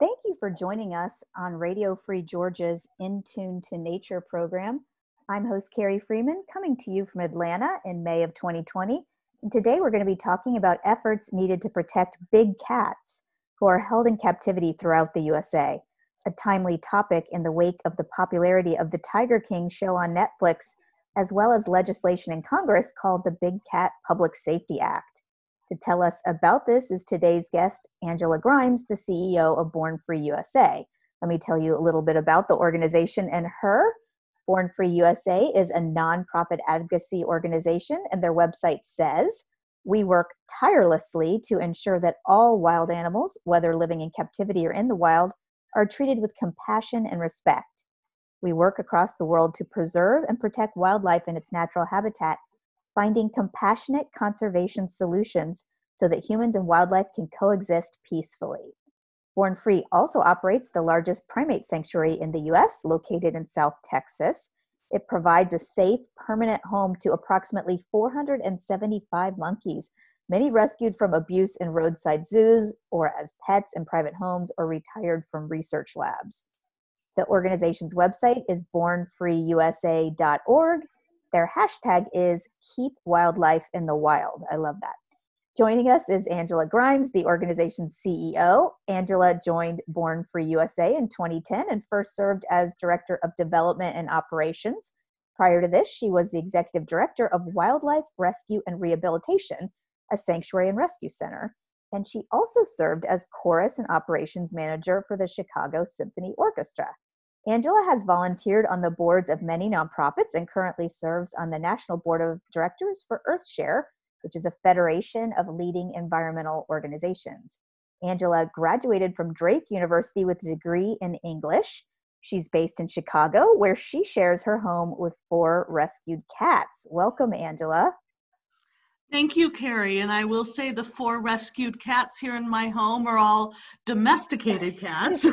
Thank you for joining us on Radio Free Georgia's In Tune to Nature program. I'm host Carrie Freeman, coming to you from Atlanta in May of 2020. And today we're going to be talking about efforts needed to protect big cats who are held in captivity throughout the USA, a timely topic in the wake of the popularity of the Tiger King show on Netflix, as well as legislation in Congress called the Big Cat Public Safety Act. To tell us about this is today's guest, Angela Grimes, the CEO of Born Free USA. Let me tell you a little bit about the organization and her. Born Free USA is a nonprofit advocacy organization, and their website says, "We work tirelessly to ensure that all wild animals, whether living in captivity or in the wild, are treated with compassion and respect. We work across the world to preserve and protect wildlife in its natural habitat, finding compassionate conservation solutions so that humans and wildlife can coexist peacefully." Born Free also operates the largest primate sanctuary in the U.S., located in South Texas. It provides a safe, permanent home to approximately 475 monkeys, many rescued from abuse in roadside zoos or as pets in private homes or retired from research labs. The organization's website is wrfg.org. Their hashtag is Keep Wildlife in the Wild. I love that. Joining us is Angela Grimes, the organization's CEO. Angela joined Born Free USA in 2010 and first served as Director of Development and Operations. Prior to this, she was the Executive Director of Wildlife Rescue and Rehabilitation, a sanctuary and rescue center. And she also served as Chorus and Operations Manager for the Chicago Symphony Orchestra. Angela has volunteered on the boards of many nonprofits and currently serves on the National Board of Directors for EarthShare, which is a federation of leading environmental organizations. Angela graduated from Drake University with a degree in English. She's based in Chicago, where she shares her home with 4 rescued cats. Welcome, Angela. Thank you, Carrie. And I will say the 4 rescued cats here in my home are all domesticated cats.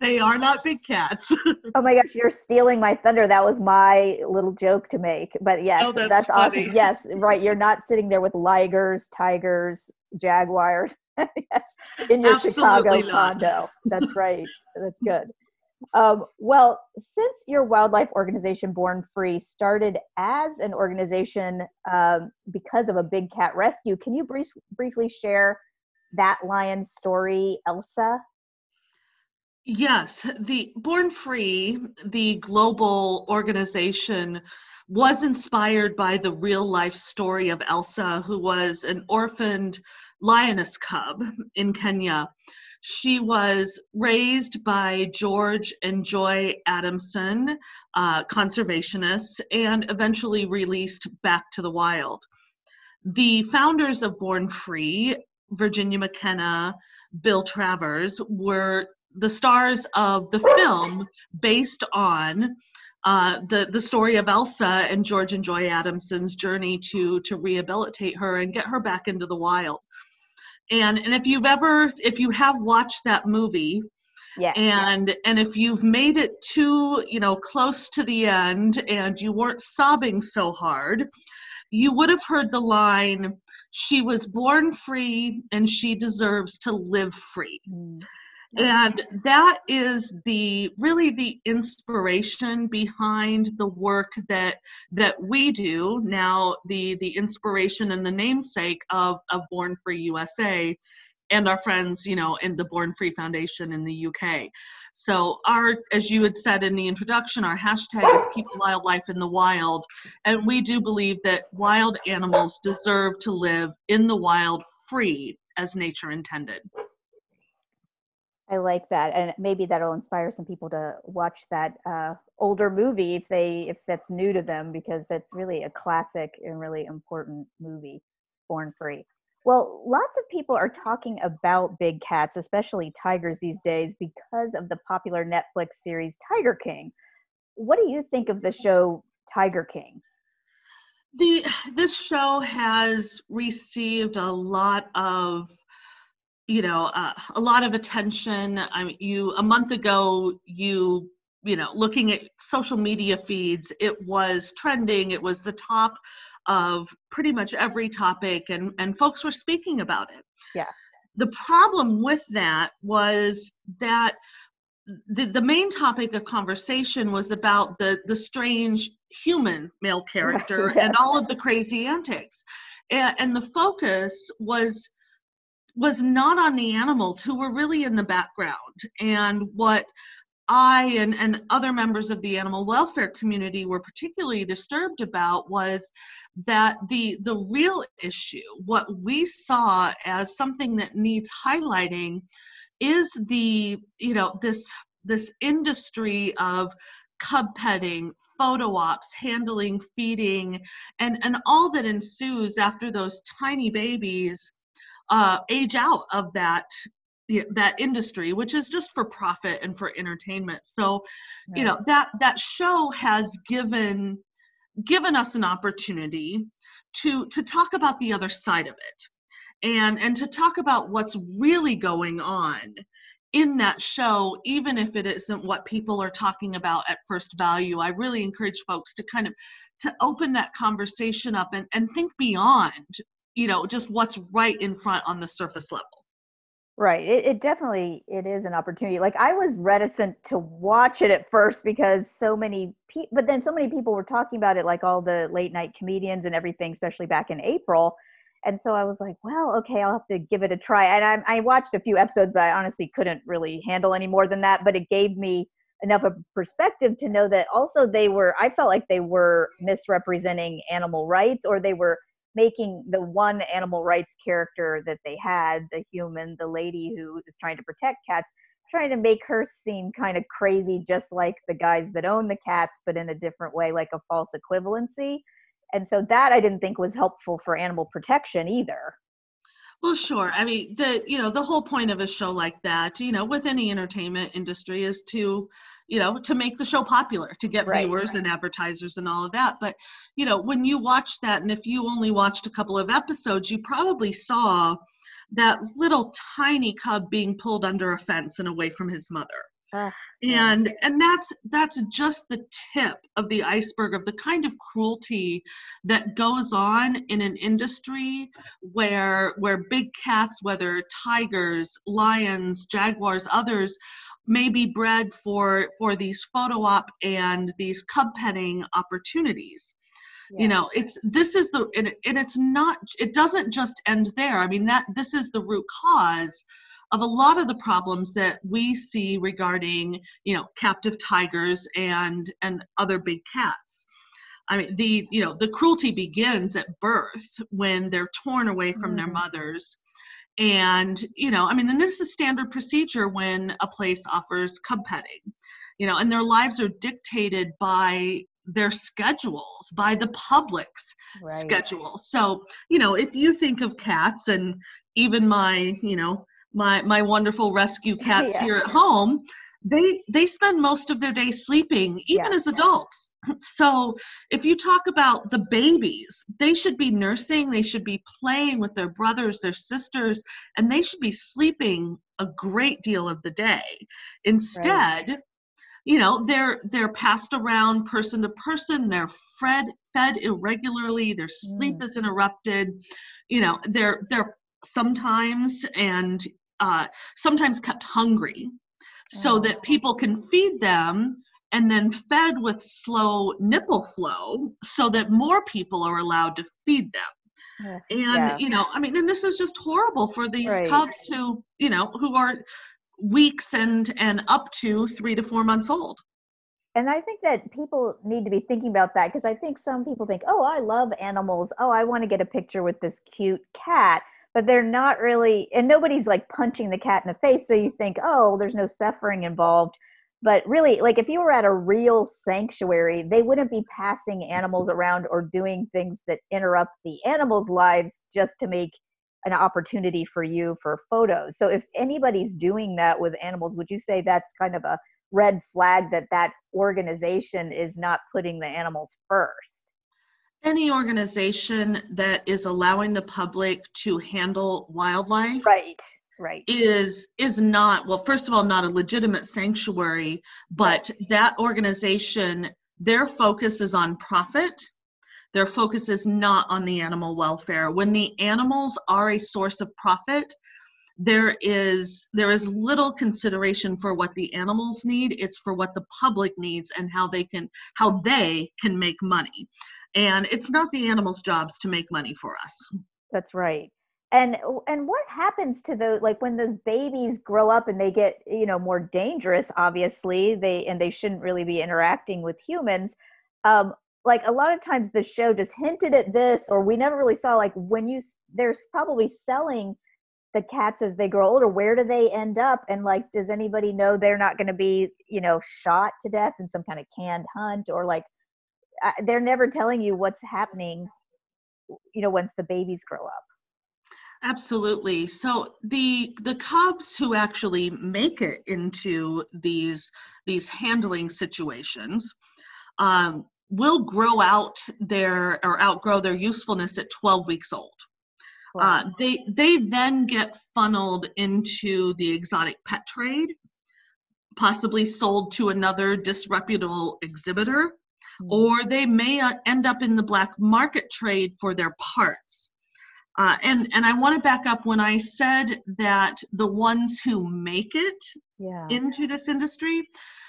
They are not big cats. Oh my gosh, you're stealing my thunder. That was my little joke to make. But yes, oh, that's awesome. Yes, right. You're not sitting there with ligers, tigers, jaguars yes, in your Absolutely Chicago not. Condo. That's right. That's good. Well, since your wildlife organization, Born Free, started as an organization because of a big cat rescue, can you briefly share that lion's story, Elsa? Yes, the Born Free, the global organization, was inspired by the real life story of Elsa, who was an orphaned lioness cub in Kenya. She was raised by George and Joy Adamson, conservationists, and eventually released back to the wild. The founders of Born Free, Virginia McKenna, Bill Travers, were the stars of the film based on the story of Elsa and George and Joy Adamson's journey to rehabilitate her and get her back into the wild. And if you have watched that movie, yeah, and if you've made it too, close to the end and you weren't sobbing so hard, you would have heard the line, "She was born free and she deserves to live free." Mm. And that is really the inspiration behind the work that we do now, the inspiration and the namesake of Born Free USA and our friends, in the Born Free Foundation in the UK. So as you had said in the introduction, our hashtag is Keep Wildlife in the Wild. And we do believe that wild animals deserve to live in the wild free as nature intended. I like that, and maybe that'll inspire some people to watch that older movie if that's new to them, because that's really a classic and really important movie, Born Free. Well, lots of people are talking about big cats, especially tigers these days, because of the popular Netflix series Tiger King. What do you think of the show Tiger King? This show has received a lot of attention. I mean, a month ago, looking at social media feeds, it was trending. It was the top of pretty much every topic, and folks were speaking about it. Yeah. The problem with that was that the main topic of conversation was about the strange human male character yes. and all of the crazy antics. And the focus was not on the animals who were really in the background. And what I and other members of the animal welfare community were particularly disturbed about was that the real issue, what we saw as something that needs highlighting, is this industry of cub petting, photo ops, handling, feeding, and all that ensues after those tiny babies age out of that industry, which is just for profit and for entertainment. So, right. That show has given us an opportunity to talk about the other side of it and to talk about what's really going on in that show, even if it isn't what people are talking about at first value. I really encourage folks to kind of to open that conversation up and think beyond, just what's right in front on the surface level. Right. It definitely, it is an opportunity. Like, I was reticent to watch it at first because so many people were talking about it, like all the late night comedians and everything, especially back in April. And so I was like, well, okay, I'll have to give it a try. And I watched a few episodes, but I honestly couldn't really handle any more than that. But it gave me enough of perspective to know that also I felt like they were misrepresenting animal rights, or they were making the one animal rights character that they had, the human, the lady who is trying to protect cats, trying to make her seem kind of crazy, just like the guys that own the cats, but in a different way, like a false equivalency. And so that I didn't think was helpful for animal protection either. Well, sure. I mean, the whole point of a show like that, with any entertainment industry, is to make the show popular, to get viewers and advertisers and all of that. But, when you watch that, and if you only watched a couple of episodes, you probably saw that little tiny cub being pulled under a fence and away from his mother. And that's just the tip of the iceberg of the kind of cruelty that goes on in an industry where big cats, whether tigers, lions, jaguars, others, may be bred for these photo op and these cub petting opportunities. Yeah. It doesn't just end there. I mean, this is the root cause of a lot of the problems that we see regarding, captive tigers and other big cats. I mean, the cruelty begins at birth when they're torn away from their mothers. And, and this is standard procedure when a place offers cub petting, and their lives are dictated by their schedules, by the public's schedules. So, if you think of cats, and even my, my wonderful rescue cats here at home, they spend most of their day sleeping, even as adults. So if you talk about the babies, they should be nursing, they should be playing with their brothers, their sisters, and they should be sleeping a great deal of the day. Instead, they're passed around person to person, they're fed irregularly, their sleep is interrupted, they're sometimes sometimes kept hungry so that people can feed them, and then fed with slow nipple flow so that more people are allowed to feed them. And this is just horrible for these cubs who, who are weeks and up to 3 to 4 months old. And I think that people need to be thinking about that, because I think some people think, oh, I love animals. Oh, I want to get a picture with this cute cat. But they're not really, and nobody's like punching the cat in the face. So you think, oh, there's no suffering involved. But really, like, if you were at a real sanctuary, they wouldn't be passing animals around or doing things that interrupt the animals' lives just to make an opportunity for you for photos. So if anybody's doing that with animals, would you say that's kind of a red flag that organization is not putting the animals first? Any organization that is allowing the public to handle wildlife is not, well, first of all, not a legitimate sanctuary, but that organization, their focus is on profit. Their focus is not on the animal welfare. When the animals are a source of profit, there is little consideration for what the animals need. It's for what the public needs and how they can make money. And it's not the animals' jobs to make money for us. That's right. And what happens to those, like when those babies grow up and they get, you know, more dangerous, obviously, they shouldn't really be interacting with humans. Like a lot of times the show just hinted at this, or we never really saw, like they're probably selling the cats as they grow older. Where do they end up? And like, does anybody know they're not going to be, you know, shot to death in some kind of canned hunt, or like, they're never telling you what's happening, you know, once the babies grow up. Absolutely. So the cubs who actually make it into these handling situations will grow out outgrow their usefulness at 12 weeks old. Wow. They then get funneled into the exotic pet trade, possibly sold to another disreputable exhibitor, or they may end up in the black market trade for their parts. And I want to back up when I said that the ones who make it into this industry,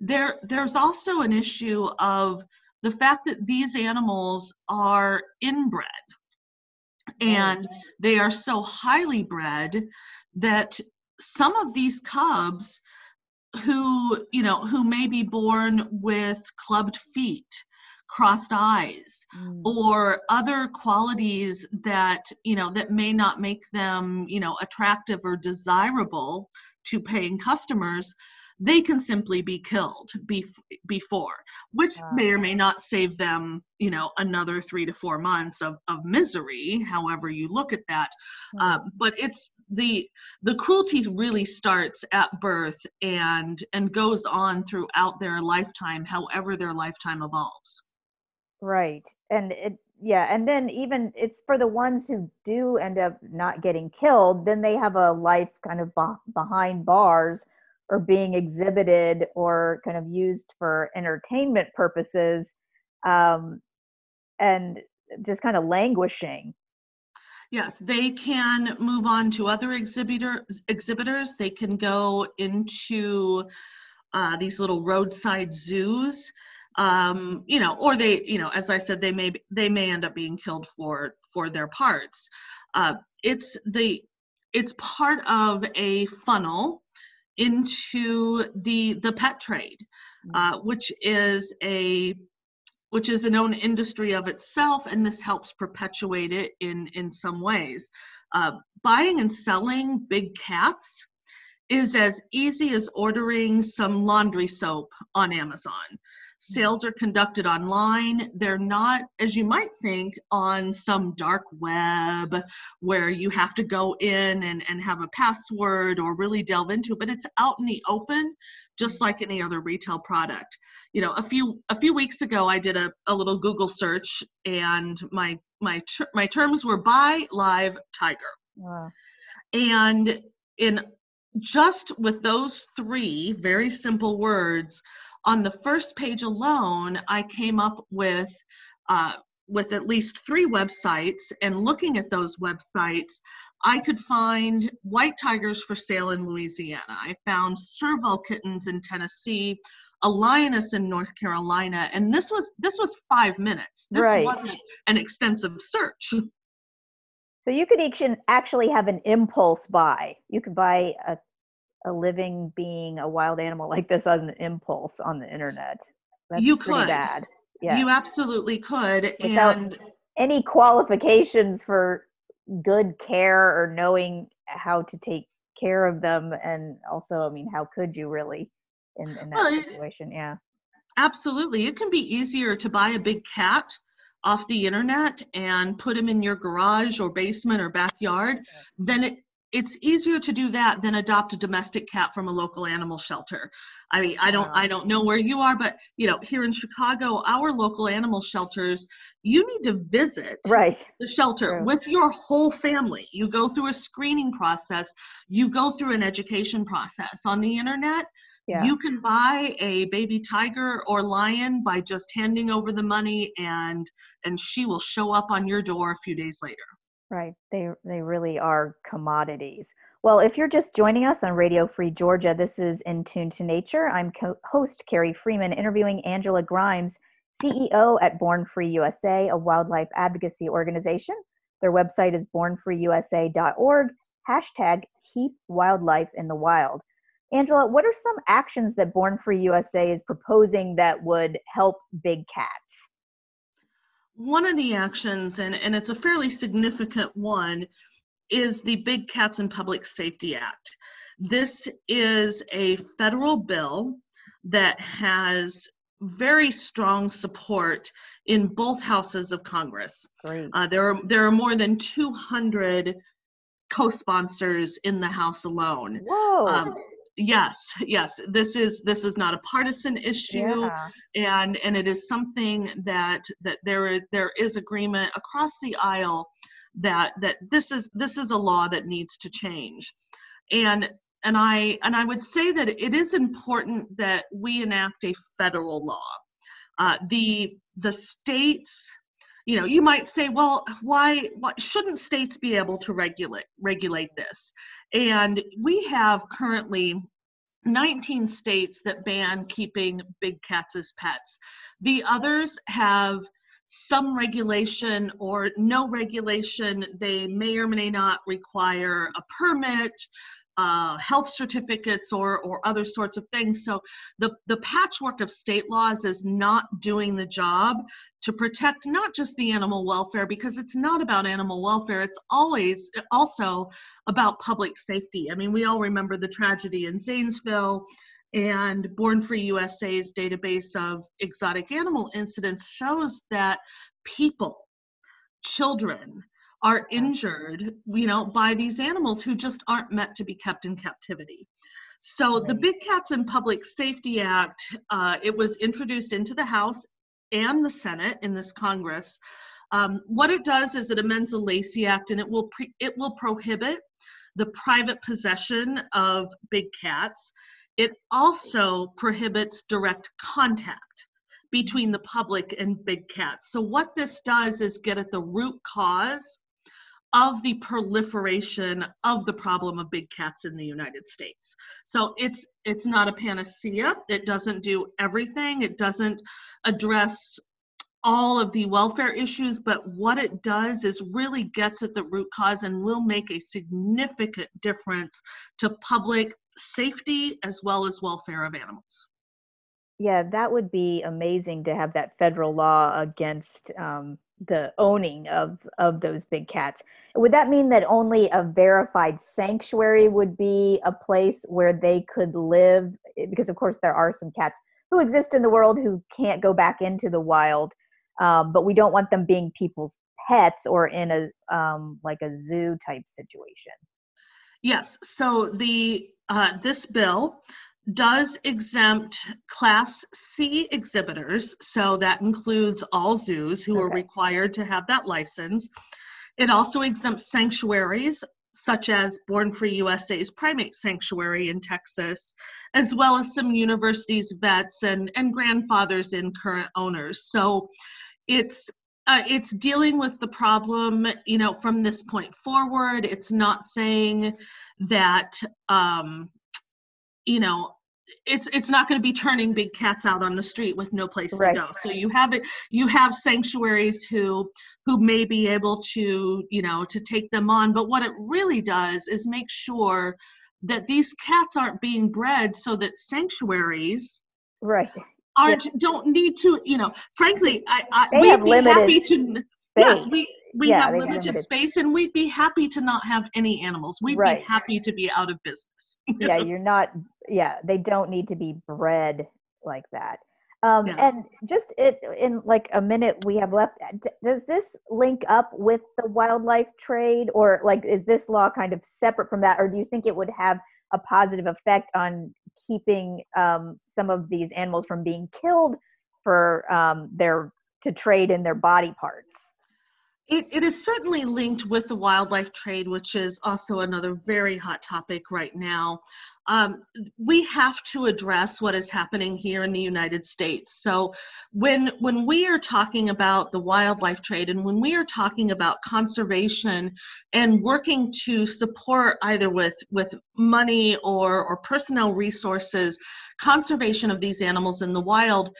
there's also an issue of the fact that these animals are inbred, and they are so highly bred that some of these cubs who may be born with clubbed feet, crossed eyes, or other qualities that may not make them, attractive or desirable to paying customers, they can simply be killed before, which may or may not save them, another 3 to 4 months of misery, however you look at that. But it's the cruelty really starts at birth and goes on throughout their lifetime, however their lifetime evolves. Right. And and then even it's for the ones who do end up not getting killed, then they have a life kind of behind bars, or being exhibited or kind of used for entertainment purposes, and just kind of languishing. Yes, they can move on to other exhibitors. They can go into these little roadside zoos. Or they, as I said, they may end up being killed for their parts. It's part of a funnel into the pet trade, which is an own industry of itself, and this helps perpetuate it in some ways. Buying and selling big cats is as easy as ordering some laundry soap on Amazon. Sales are conducted online. They're not, as you might think, on some dark web where you have to go in and have a password or really delve into, but it's out in the open, just like any other retail product. A few weeks ago, I did a little Google search, and my terms were buy live tiger. Wow. And just with those three very simple words, on the first page alone, I came up with at least 3 websites, and looking at those websites, I could find white tigers for sale in Louisiana. I found serval kittens in Tennessee, a lioness in North Carolina, and this was 5 minutes. This wasn't an extensive search. So you could actually have an impulse buy. You could buy a living being, a wild animal like this on an impulse on the internet. That's you pretty could. Bad. Yeah. You absolutely could. Without any qualifications for good care or knowing how to take care of them. And also, I mean, how could you really in that situation? Yeah. Absolutely. It can be easier to buy a big cat off the internet and put them in your garage or basement or backyard, then it's easier to do that than adopt a domestic cat from a local animal shelter. I mean, I don't know where you are, but here in Chicago, our local animal shelters, you need to visit the shelter with your whole family. You go through a screening process. You go through an education process. On the internet, you can buy a baby tiger or lion by just handing over the money, and she will show up on your door a few days later. Right. They really are commodities. Well, if you're just joining us on Radio Free Georgia, this is In Tune to Nature. I'm host Carrie Freeman, interviewing Angela Grimes, CEO at Born Free USA, a wildlife advocacy organization. Their website is wrfg.org, # keep wildlife in the wild. Angela, what are some actions that Born Free USA is proposing that would help big cats? One of the actions, and it's a fairly significant one, is the Big Cats and Public Safety Act. This is a federal bill that has very strong support in both houses of Congress. There are more than 200 co-sponsors in the House alone. Whoa. Yes. This is not a partisan issue, and it is something that there is agreement across the aisle that this is a law that needs to change. And I would say that it is important that we enact a federal law. The states, you might say, well, why shouldn't states be able to regulate this? And we have currently 19 states that ban keeping big cats as pets. The others have some regulation or no regulation. They may or may not require a permit, health certificates, or other sorts of things. So the patchwork of state laws is not doing the job to protect not just the animal welfare, because it's not about animal welfare. It's always also about public safety. I mean, we all remember the tragedy in Zanesville, and Born Free USA's database of exotic animal incidents shows that people, children, are injured, by these animals who just aren't meant to be kept in captivity. So the Big Cats and Public Safety Act, it was introduced into the House and the Senate in this Congress. What it does is it amends the Lacey Act, and it will prohibit the private possession of big cats. It also prohibits direct contact between the public and big cats. So what this does is get at the root cause of the proliferation of the problem of big cats in the United States. So it's not a panacea. It doesn't do everything. It doesn't address all of the welfare issues, but what it does is really gets at the root cause and will make a significant difference to public safety as well as welfare of animals. Yeah, that would be amazing to have that federal law against the owning of those big cats. Would that mean that only a verified sanctuary would be a place where they could live? Because of course there are some cats who exist in the world who can't go back into the wild, but we don't want them being people's pets or in a zoo type situation. Yes, so this bill does exempt Class C exhibitors, so that includes all zoos who are required to have that license. It also exempts sanctuaries, such as Born Free USA's Primate Sanctuary in Texas, as well as some universities, vets, and grandfathers in current owners. So it's dealing with the problem, from this point forward. It's not saying that, it's not going to be turning big cats out on the street with no place to go. So you have sanctuaries who may be able to, to take them on. But what it really does is make sure that these cats aren't being bred so that sanctuaries don't need to, frankly, we'd be happy to, we have limited space, and we'd be happy to not have any animals. We'd be happy to be out of business. They don't need to be bred like that. And just in like a minute we have left, does this link up with the wildlife trade, or is this law kind of separate from that? Or do you think it would have a positive effect on keeping some of these animals from being killed for to trade in their body parts? It is certainly linked with the wildlife trade, which is also another very hot topic right now. We have to address what is happening here in the United States. So when we are talking about the wildlife trade and when we are talking about conservation and working to support either with money or personnel resources, conservation of these animals in the wild,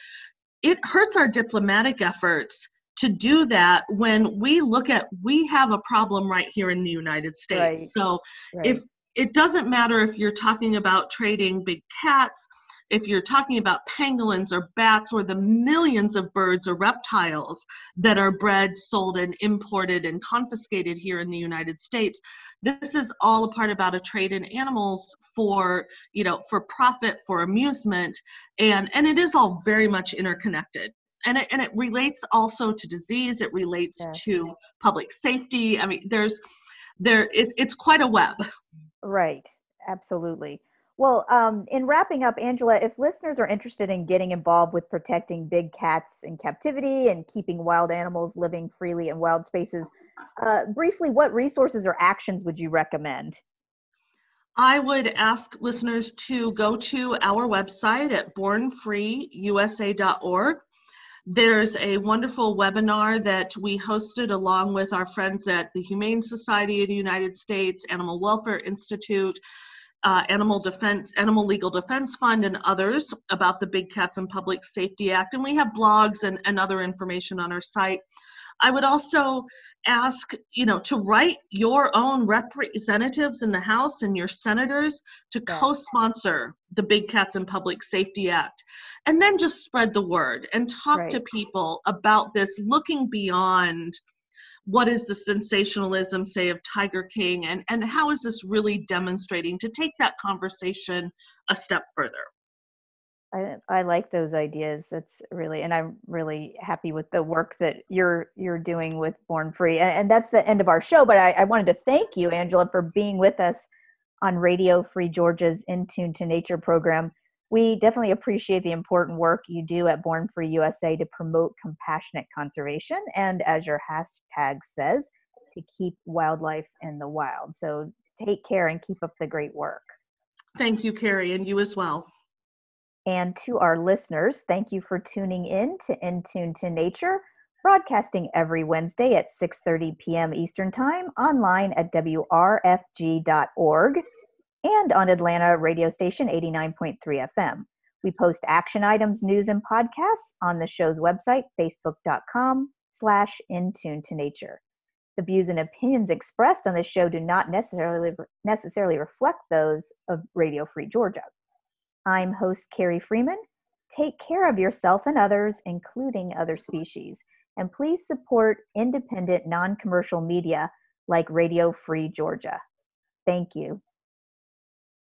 it hurts our diplomatic efforts to do that when we look at, we have a problem right here in the United States. Right. So if it doesn't matter if you're talking about trading big cats, if you're talking about pangolins or bats or the millions of birds or reptiles that are bred, sold, and imported and confiscated here in the United States, this is all a part about a trade in animals for, you know, for profit, for amusement, and it is all very much interconnected. And it relates also to disease. It relates to public safety. I mean, it's quite a web. Right. Absolutely. Well, in wrapping up, Angela, if listeners are interested in getting involved with protecting big cats in captivity and keeping wild animals living freely in wild spaces, briefly, what resources or actions would you recommend? I would ask listeners to go to our website at bornfreeusa.org. There's a wonderful webinar that we hosted along with our friends at the Humane Society of the United States, Animal Welfare Institute, Animal Legal Defense Fund, and others about the Big Cats and Public Safety Act. And we have blogs and other information on our site. I would also ask, to write your own representatives in the House and your senators to co-sponsor the Big Cats and Public Safety Act. And then just spread the word and talk to people about this, looking beyond what is the sensationalism, say, of Tiger King, and how is this really demonstrating, to take that conversation a step further. I like those ideas. That's really, and I'm really happy with the work that you're doing with Born Free. And that's the end of our show, but I wanted to thank you, Angela, for being with us on Radio Free Georgia's In Tune to Nature program. We definitely appreciate the important work you do at Born Free USA to promote compassionate conservation and, as your hashtag says, to keep wildlife in the wild. So take care and keep up the great work. Thank you, Carrie, and you as well. And to our listeners, thank you for tuning in Tune to Nature, broadcasting every Wednesday at 6:30 p.m. Eastern Time, online at wrfg.org, and on Atlanta radio station 89.3 FM. We post action items, news, and podcasts on the show's website, facebook.com/intunetonature. The views and opinions expressed on the show do not necessarily reflect those of Radio Free Georgia. I'm host Carrie Freeman. Take care of yourself and others, including other species. And please support independent, non-commercial media like Radio Free Georgia. Thank you.